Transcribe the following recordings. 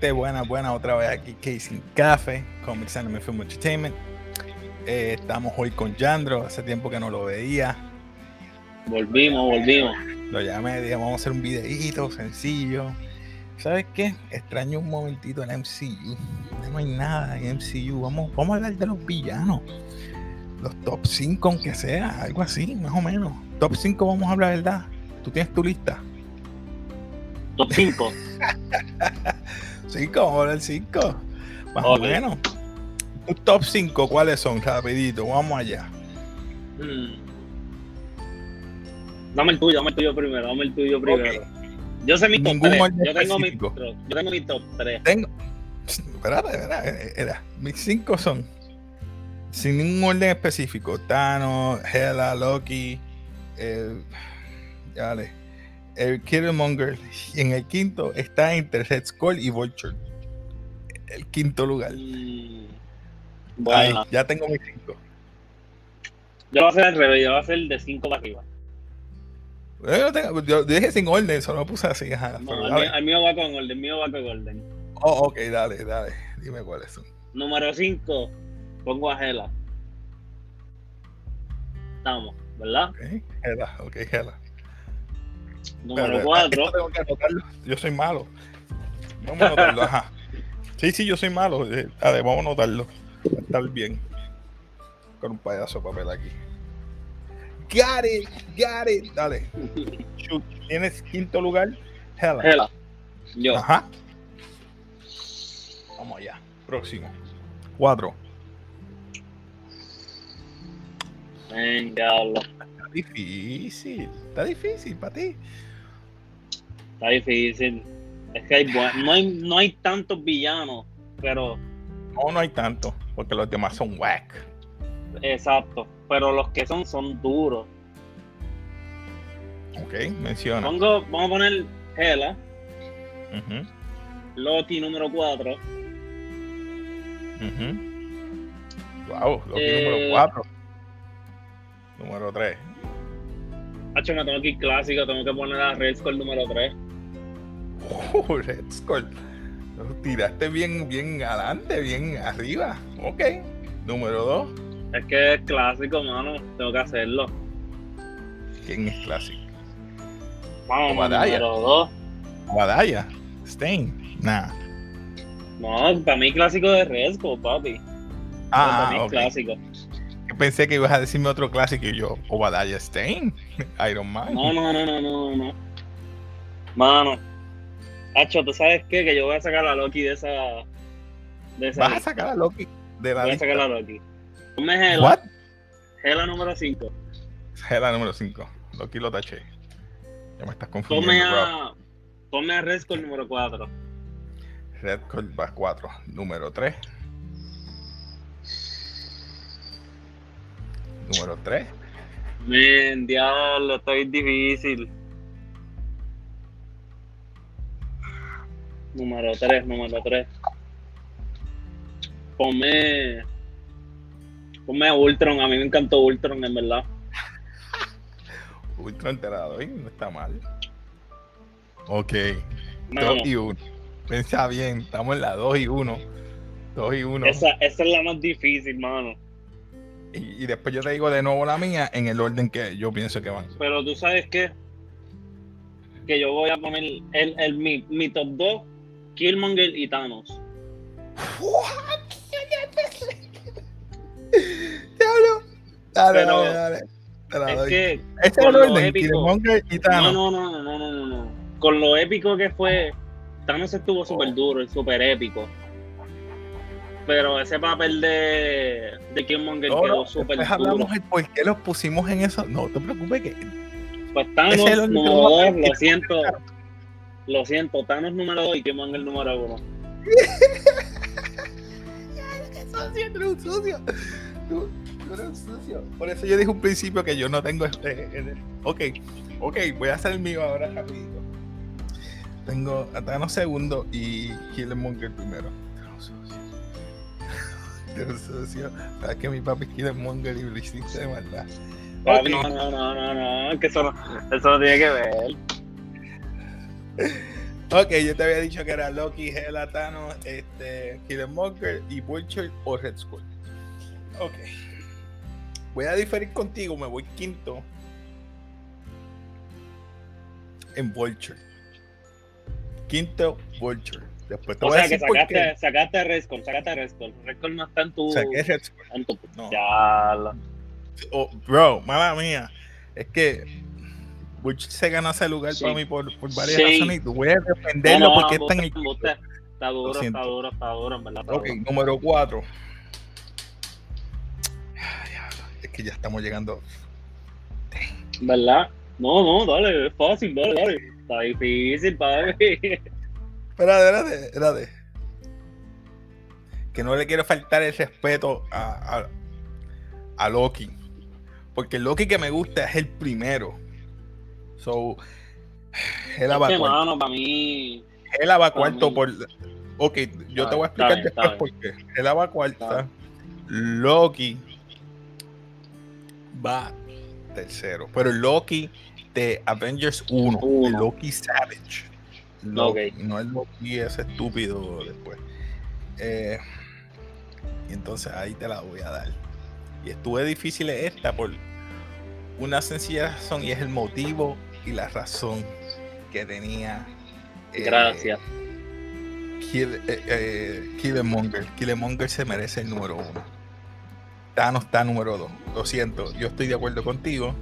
gente buena, otra vez aquí Casey Cafe, Comics Anime Film Entertainment. Estamos hoy con Yandro, hace tiempo que no lo veía. Volvimos. Lo llamé, dije, vamos a hacer un videíto sencillo. ¿Sabes qué? Extraño un momentito en MCU. No hay nada en MCU. Vamos a hablar de los villanos. Los top 5, aunque sea, algo así, más o menos. Top 5 vamos a hablar, ¿verdad? ¿Tú tienes tu lista? Top 5. 5, vamos a hablar 5. Más o menos. Un top 5, ¿cuáles son? Rapidito, vamos allá. Dame el tuyo primero. Okay. Yo sé mi top 3. Yo tengo mi top 3. Espérate. Mis 5 son, sin ningún orden específico, Thanos, Hela, Loki, el Killmonger. Y en el quinto está entre Red Skull y Vulture. El quinto lugar. Bueno. Ahí, ya tengo mis 5. Yo voy a hacer al revés, yo voy a hacer de 5 para arriba. Yo dije sin orden, solo lo puse así. Ajá, no, el mío va con orden, Oh, ok, dale. Dime cuáles son. Número 5, pongo a Hela. Estamos, ¿verdad? Ok, Hela. Número 4. Yo soy malo. Vamos a notarlo, ajá. Sí, yo soy malo. A ver, vamos a notarlo. Va a estar bien. Con un pedazo de papel aquí. Got it. Dale. Shoot. ¿Tienes quinto lugar? Hela. Yo. Ajá. Vamos allá. Próximo. 4. Venga. Está difícil para ti. Está difícil. Es que no hay tantos villanos, pero... No hay tantos, porque los demás son whack. Exacto. Pero los que son duros. Ok, menciona. Vamos a poner Hela. Uh-huh. Loki número 4. Uh-huh. Wow, Loki número 4. Número 3. Hacho, me tengo que ir clásico, tengo que poner a Red Skull número 3. Red Skull. Lo tiraste bien adelante, bien arriba. Ok. Número 2. Es que es clásico, mano. Tengo que hacerlo. ¿Quién es clásico? Vamos, número 2. Guadalla. Stein. Nah. No, para mí clásico de Resco, papi. Ah, para mí okay. Clásico. Yo pensé que ibas a decirme otro clásico y yo, Guadalla Stein, Iron Man. No. Mano. Hacho, ¿tú sabes qué? Que yo voy a sacar a Loki de esa... ¿Vas a sacar a Loki de la lista? Voy a sacar a Loki. Ponme Hela. Hela número 5. Loki lo taché. Ya me estás confundiendo. Ponme a Red Skull número 4. Red Skull va 4. Número 3. Men, diablo, está bien difícil. Número 3. Ponme a Ultron, a mí me encantó Ultron, en verdad. Ultron te la doy, no está mal. Ok, 2 y 1. Pensá bien, estamos en la 2 y 1. Esa es la más difícil, mano. Y después yo te digo de nuevo la mía en el orden que yo pienso que van. Pero tú sabes qué, que yo voy a poner mi top 2, Killmonger y Thanos. ¿What? Dale, es que con lo épico. No. Con lo épico que fue, Thanos estuvo súper duro y súper épico. Pero ese papel de Killmonger quedó súper duro. Hablamos el por qué los pusimos en eso. No te preocupes que... Pues Thanos número 2, lo siento. Thanos número 2 y Killmonger número 1. ¡Qué sucio! Por eso yo dije un principio que yo no tengo Ok, voy a hacer el mío ahora rapidito. Tengo a Thanos segundo y Killmonger primero. Dios sucio. Sabes que mi papi es Killmonger y lo hiciste de maldad. Okay. No, que eso no tiene que ver. Ok, yo te había dicho que era Loki, Hela, Thanos, Killmonger y Vulture o Red Skull. Ok. Voy a diferir contigo, me voy quinto en Vulture. Quinto, Vulture. Después te voy a decir por qué. O sea que sacaste Red Skull, Red Skull no está en tu... Saqué Red Skull. No. Ya la... Oh, bro, mala mía. Es que Vulture se ganó ese lugar para mí por varias razones y voy a defenderlo porque está en el quinto. Está duro, en verdad. Ok, número 4. Es que ya estamos llegando. ¿Verdad? No, dale, es fácil, dale. Está difícil, papi. Espérate. Que no le quiero faltar el respeto a Loki. Porque el Loki que me gusta es el primero. So, Hela va cuarto. Para mí. Hela va cuarto por... Ok, yo te voy a explicar después por qué. Hela va cuarta. Loki va tercero. Pero Loki de Avengers 1, el Loki Savage. Loki, no el Loki ese estúpido después. Y entonces ahí te la voy a dar. Y estuve difícil esta por una sencilla razón, y es el motivo y la razón que tenía. Gracias. Killmonger. Killmonger se merece el número 1. Thanos está número 2. Lo siento, yo estoy de acuerdo contigo.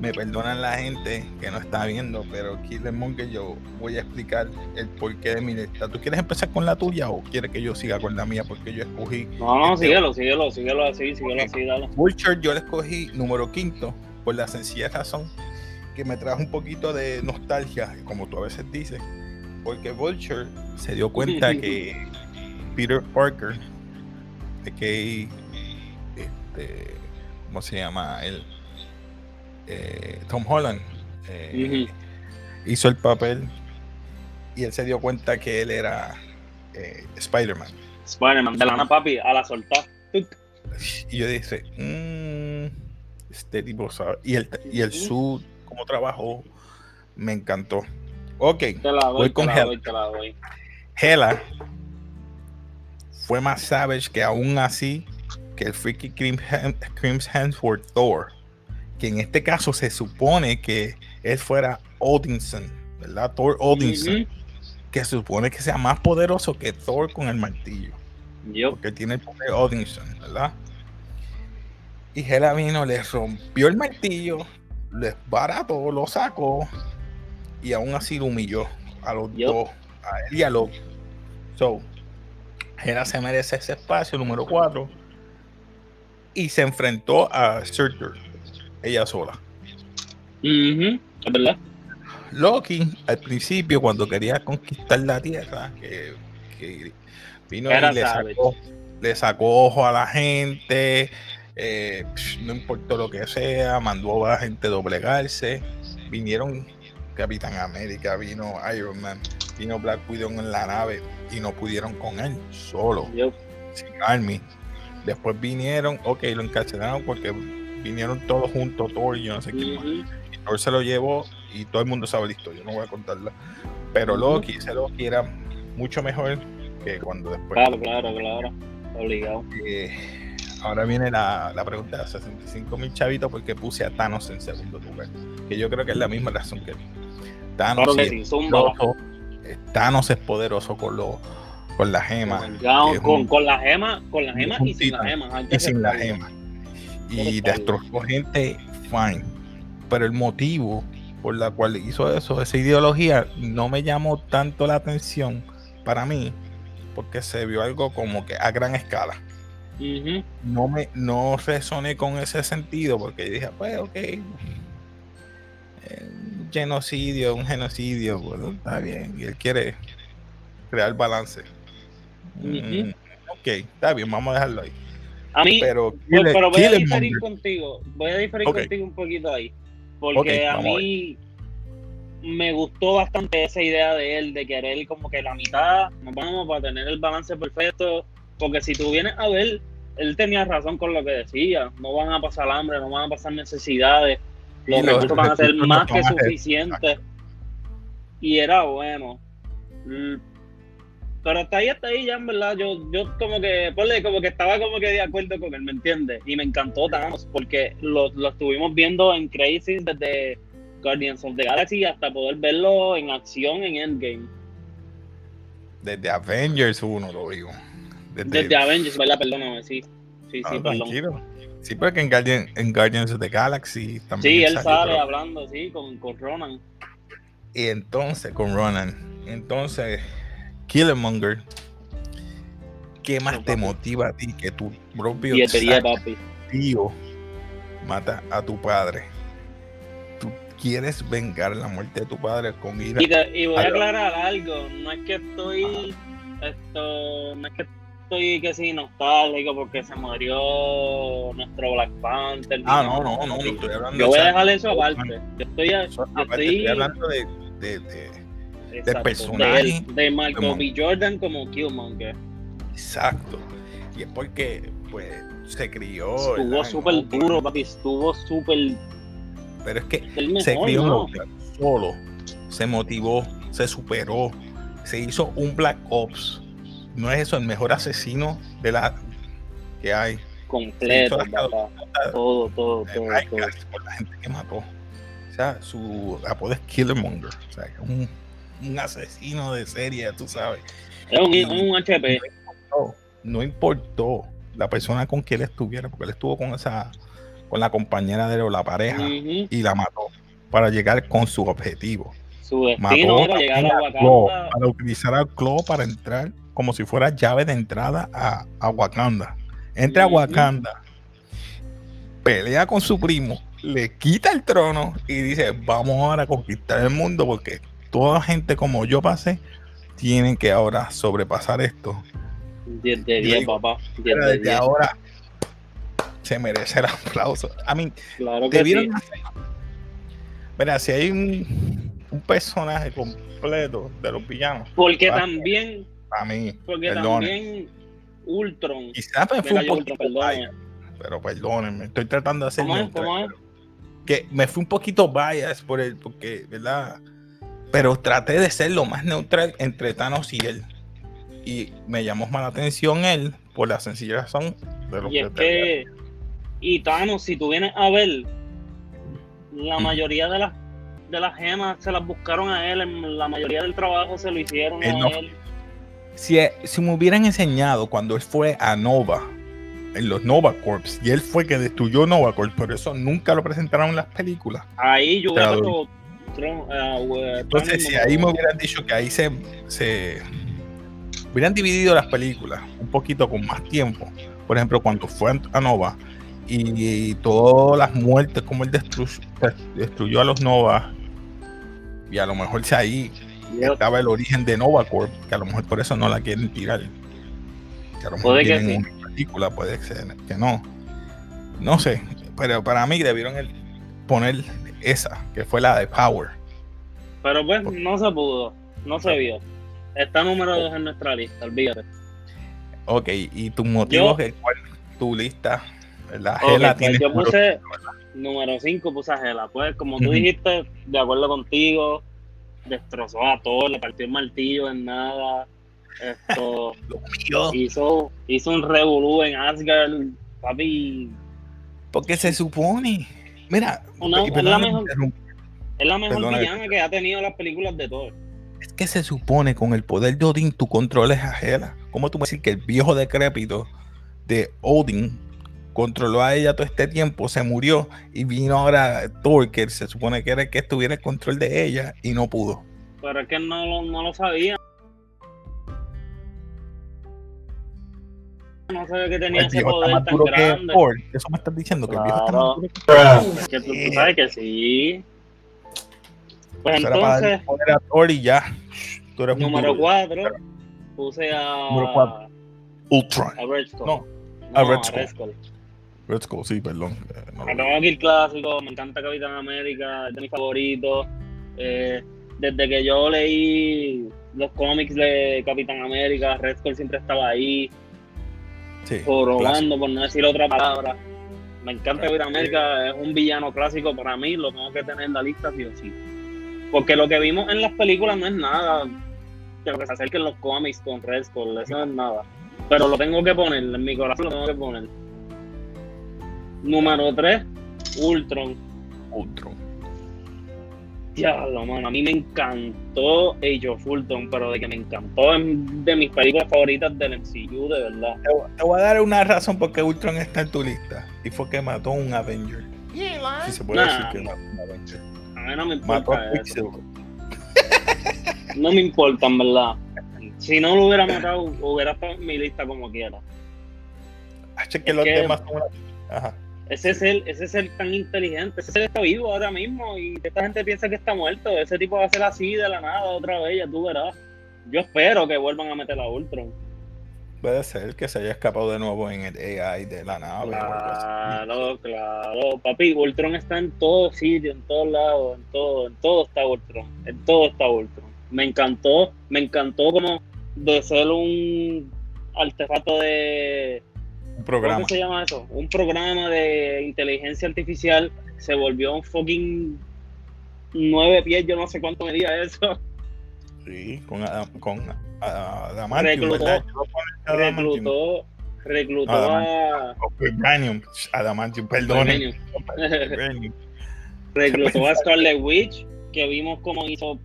Me perdonan la gente que no está viendo, pero Killmonger, yo voy a explicar el porqué de mi lista. ¿Tú quieres empezar con la tuya o quieres que yo siga con la mía? Porque yo escogí... No, síguelo así, dale. Vulture yo le escogí número 5 por la sencilla razón que me trajo un poquito de nostalgia, como tú a veces dices, porque Vulture se dio cuenta que Peter Parker, a.k.a. ¿cómo se llama? Tom Holland hizo el papel y él se dio cuenta que él era Spider-Man de lana, papi, a la soltar. Y yo dije, este tipo sabe. Y el suit, cómo trabajó, me encantó. Ok, voy con Hela. Hela fue más savage que aún así que el freaky Crims Hemsworth Thor, que en este caso se supone que él fuera Odinson, ¿verdad? Thor Odinson, que se supone que sea más poderoso que Thor con el martillo, porque tiene el poder Odinson, ¿verdad? Y Hela vino, le rompió el martillo, les barató, lo sacó y aún así lo humilló a los dos, a él y a Loki. So, Hela se merece ese espacio, número 4. Y se enfrentó a Surtur ella sola. Es verdad. Loki, al principio, cuando quería conquistar la tierra, que vino y le sacó ojo a la gente, no importó lo que sea, mandó a la gente doblegarse. Vinieron Capitán América, vino Iron Man, vino Black Widow en la nave y no pudieron con él solo, sin Army. Después vinieron, lo encarcelaron porque vinieron todos juntos, Thor y yo no sé quién más. Y Thor se lo llevó y todo el mundo sabe la historia, yo no voy a contarla. Pero Loki, ese Loki era mucho mejor que cuando después. Claro, obligado. Ahora viene la pregunta de 65,000 chavitos, porque puse a Thanos en segundo lugar. Que yo creo que es la misma razón que él. Thanos, claro, Thanos es poderoso con la gema. Con la gema y sin la gema. Y destrozó gente, fine. Pero el motivo por la cual hizo eso, esa ideología, no me llamó tanto la atención para mí, porque se vio algo como que a gran escala. No resoné con ese sentido, porque dije, pues, ok, un genocidio, bueno, está bien, y él quiere crear balance. Ok, está bien, vamos a dejarlo ahí. A mí, pero voy a diferir contigo un poquito ahí, porque a mí me gustó bastante esa idea de él, de querer como que la mitad, nos vamos para tener el balance perfecto, porque si tú vienes a ver, él tenía razón con lo que decía, no van a pasar hambre, no van a pasar necesidades, los recursos van a ser más que suficientes, y era bueno. Pero hasta ahí, ya, en verdad, yo como que, ponle, como que estaba como que de acuerdo con él, ¿me entiendes? Y me encantó Thanos, porque lo estuvimos viendo en Crisis desde Guardians of the Galaxy hasta poder verlo en acción en Endgame. Desde Avengers 1, lo digo. Desde Avengers, ¿verdad? Perdóname, sí, perdón. Sí, porque en Guardians of the Galaxy también. Sí, él sale hablando, sí, con Ronan. Y entonces, con Ronan. Entonces, Killmonger, ¿qué más te motiva a ti que tu propio tío mata a tu padre? Tú quieres vengar la muerte de tu padre con ira. Y voy a aclarar algo, no es que estoy que sí, nostálgico porque se murió nuestro Black Panther. No, estoy hablando. Yo voy a dejar eso aparte. Estoy hablando de personaje. De Michael B. Jordan como Killmonger. Exacto. Y es porque, pues, se crió. Estuvo súper duro, papi. Estuvo súper. Pero es que se crió solo. Se motivó, se superó. Se hizo un Black Ops. No es eso, el mejor asesino de la que hay. Completo, todo. Por la gente que mató. O sea, su apodo es Killmonger. O sea, un asesino de serie, tú sabes. Es un HP. No importó la persona con quien él estuviera, porque él estuvo con la compañera de él o la pareja, y la mató para llegar con su objetivo. Su destino mató, era llegar a Wakanda. Para utilizar al Claw para entrar como si fuera llave de entrada a Wakanda. Entra a Wakanda, pelea con su primo, le quita el trono y dice, vamos ahora a conquistar el mundo porque toda gente como yo pasé, tienen que ahora sobrepasar esto. 10 de 10, papá. Desde ahora se merece el aplauso. A mí, claro que sí. Mira, si hay un personaje completo de los villanos. Porque también... A mí, porque también Ultron. Quizás me fue un poquito bias, pero perdónenme, estoy tratando de hacer que me fui un poquito bias por él, porque, ¿verdad? Pero traté de ser lo más neutral entre Thanos y él. Y me llamó más la atención él por la sencilla razón de lo que y Thanos, si tú vienes a ver, la mayoría de las gemas se las buscaron a él, en la mayoría del trabajo se lo hicieron él. Si me hubieran enseñado cuando él fue a Nova, en los Nova Corps, y él fue que destruyó Nova Corps, pero eso nunca lo presentaron en las películas. Ahí yo hubiera entonces, si ahí me hubieran dicho que ahí se hubieran dividido las películas un poquito con más tiempo. Por ejemplo, cuando fue a Nova y todas las muertes, como él destruyó a los Nova, y a lo mejor si ahí estaba el origen de Nova Corps, que a lo mejor por eso no la quieren tirar. Que a lo mejor tienen una película, puede ser que no. No sé, pero para mí debieron poner esa, que fue la de Power. Pero pues no se pudo, no se vio. Está número 2 en nuestra lista, olvídate. Ok, y tus motivos, tu lista, ¿verdad? Okay, Hela pues yo puse número 5, puse a Hela. Pues como tú dijiste, de acuerdo contigo. Destrozó a Thor, le partió el martillo en nada. Hizo un revolú en Asgard, papi. Porque se supone. Mira, es la mejor villana que ha tenido las películas de Thor. Es que se supone con el poder de Odin tú controles a Hela. ¿Cómo tú me decís que el viejo decrépito de Odin controló a ella todo este tiempo, se murió y vino ahora Thor, que se supone que era el que estuviera en control de ella y no pudo? Pero es que no lo sabía. No sabía que tenía ese poder tan grande. Thor. Eso me estás diciendo, claro. Que el viejo está más duro que Thor. Tú sabes que sí. Pues entonces... Era Thor y ya. Tú eres número 4. Puse a... Número 4. Ultron. A Red Skull. Red Skull, sí, perdón. Acabamos aquí el clásico, me encanta Capitán América, es de mis favoritos. Desde que yo leí los cómics de Capitán América, Red Skull siempre estaba ahí, jorobando, por no decir otra palabra. Me encanta Capitán América, es un villano clásico para mí, lo tengo que tener en la lista sí o sí. Porque lo que vimos en las películas no es nada. que lo que se acerquen los cómics con Red Skull, eso no es nada. Pero lo tengo que poner, en mi corazón lo tengo que poner. Número 3, Ultron. Ultron. Diablo, mano, a mí me encantó Age of Ultron, pero de que me encantó, es de mis películas favoritas del MCU, de verdad. Te voy a dar una razón por qué Ultron está en tu lista, y fue que mató a un Avenger. Si se puede decir que mató un Avenger. A mí no me importa eso. No me importa, en verdad. Si no lo hubiera matado, hubiera estado en mi lista como quiera. Que los demás son una... Ajá. Ese ser tan inteligente, ese ser está vivo ahora mismo y esta gente piensa que está muerto. Ese tipo va a ser así de la nada otra vez, ya tú verás. Yo espero que vuelvan a meter a Ultron. Puede ser que se haya escapado de nuevo en el AI de la nave. Claro, claro. Papi, Ultron está en todo sitio, en todos lados, en todo está Ultron. En todo está Ultron. Me encantó como de ser un artefacto de... Un programa. ¿Cómo se llama eso? Un programa de inteligencia artificial se volvió un fucking 9 pies, yo no sé cuánto medía eso. Sí, con Adamantium. Reclutó a... Adamantium, perdón. Reclutó a Scarlet Witch, que vimos cómo hizo,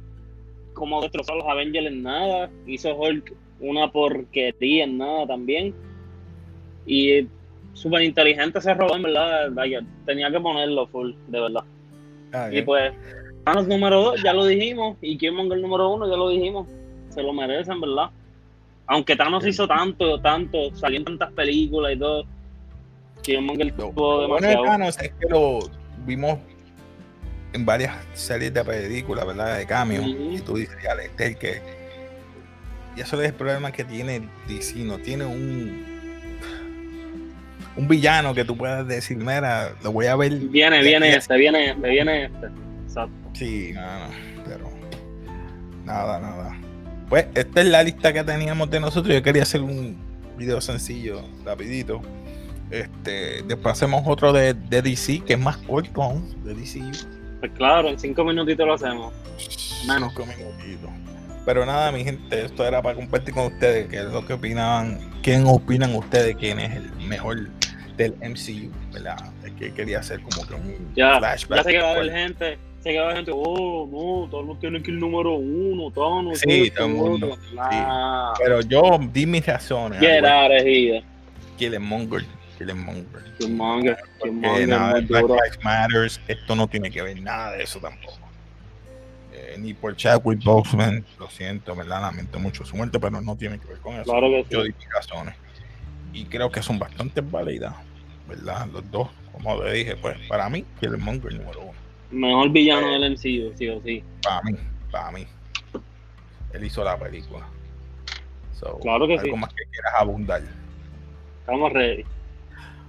cómo destrozó a los Avengers en nada. Hizo Hulk una porquería en nada también. Y súper inteligente ese robot, en verdad, tenía que ponerlo full, de verdad. Y pues, Thanos número 2, ya lo dijimos, y Killmonger número 1, ya lo dijimos. Se lo merecen, ¿verdad? Aunque Thanos hizo tanto, salió en tantas películas y todo, Killmonger tuvo demasiado. Bueno, Thanos es que lo vimos en varias series de películas, ¿verdad? De cameo, y tú dices, ya, este es el que... Y eso es el problema que tiene DC, no tiene un villano que tú puedas decir, mira, lo voy a ver. Viene este. Exacto. Sí, pero nada. Pues esta es la lista que teníamos de nosotros. Yo quería hacer un video sencillo, rapidito. Después hacemos otro de DC, que es más corto aún, de DC. Pues claro, en 5 minutitos lo hacemos. Menos. 5 minutitos. Pero nada, mi gente, esto era para compartir con ustedes qué es lo que opinaban, quién opinan ustedes, quién es el mejor del MCU, ¿verdad? Es que quería hacer como que un flashback. Ya se quedó la gente, oh, no, Thanos tiene que ir número 1, Thanos. Sí, todo el mundo. Sí. Pero yo di mis razones. ¿Qué era herejía? Killmonger. Nada, Black Lives Matters, esto no tiene que ver nada de eso tampoco. Ni por Chadwick Boseman, lo siento, ¿verdad? Lamento mucho su muerte, pero no tiene que ver con eso. Claro que sí. Yo di razones. Y creo que son bastante válidas, ¿verdad? Los dos, como te dije, pues para mí, Killmonger número 1. Mejor villano del MCU, sí o sí. Para mí. Él hizo la película. Claro que sí. Algo más que quieras abundar. Estamos ready.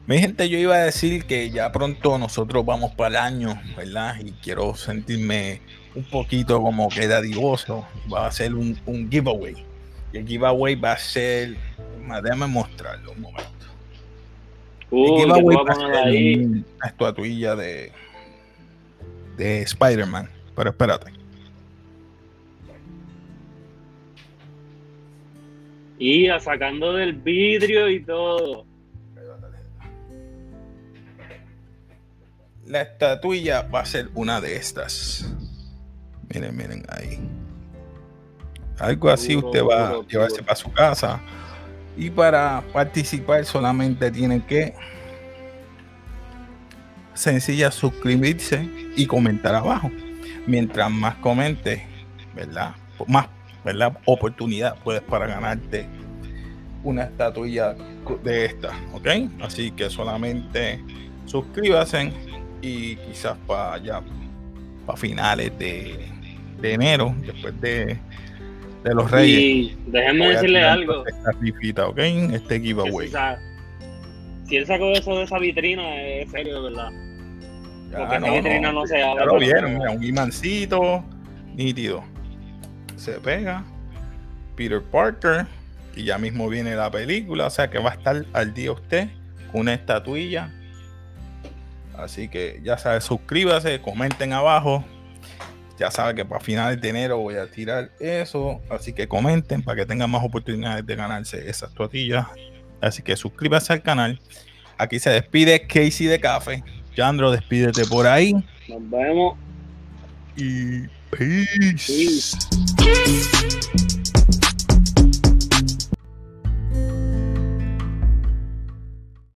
Mi gente, yo iba a decir que ya pronto nosotros vamos para el año, ¿verdad? Y quiero sentirme un poquito como que dadivoso. Va a ser un giveaway. Y el giveaway va a ser... Déjame mostrarlo un momento. El giveaway va a ser una estatuilla de Spider-Man. Pero espérate. Y sacando del vidrio y todo. La estatuilla va a ser una de estas. Miren ahí. Algo así usted va a llevarse para su casa. Y para participar solamente tienen que sencilla suscribirse y comentar abajo. Mientras más comentes, ¿verdad? Más, ¿verdad? Oportunidad puedes para ganarte una estatuilla de esta, ¿ok? Así que solamente suscríbanse. Y quizás para allá, para finales de enero, después de los Reyes. Y déjenme decirle algo. Esta rifita, ¿ok? Este giveaway. Si él sacó eso de esa vitrina, es serio, ¿verdad? Ya, porque esa vitrina no se abre. Ya lo vieron, mira, un imancito, nítido. Se pega. Peter Parker. Y ya mismo viene la película. O sea que va a estar al día usted con una estatuilla. Así que ya sabes, suscríbase, comenten abajo. Ya saben que para finales de enero voy a tirar eso, así que comenten para que tengan más oportunidades de ganarse esas tortillas. Así que suscríbanse al canal. Aquí se despide Casey de Cafe. Yandro, despídete por ahí. Nos vemos. Y peace.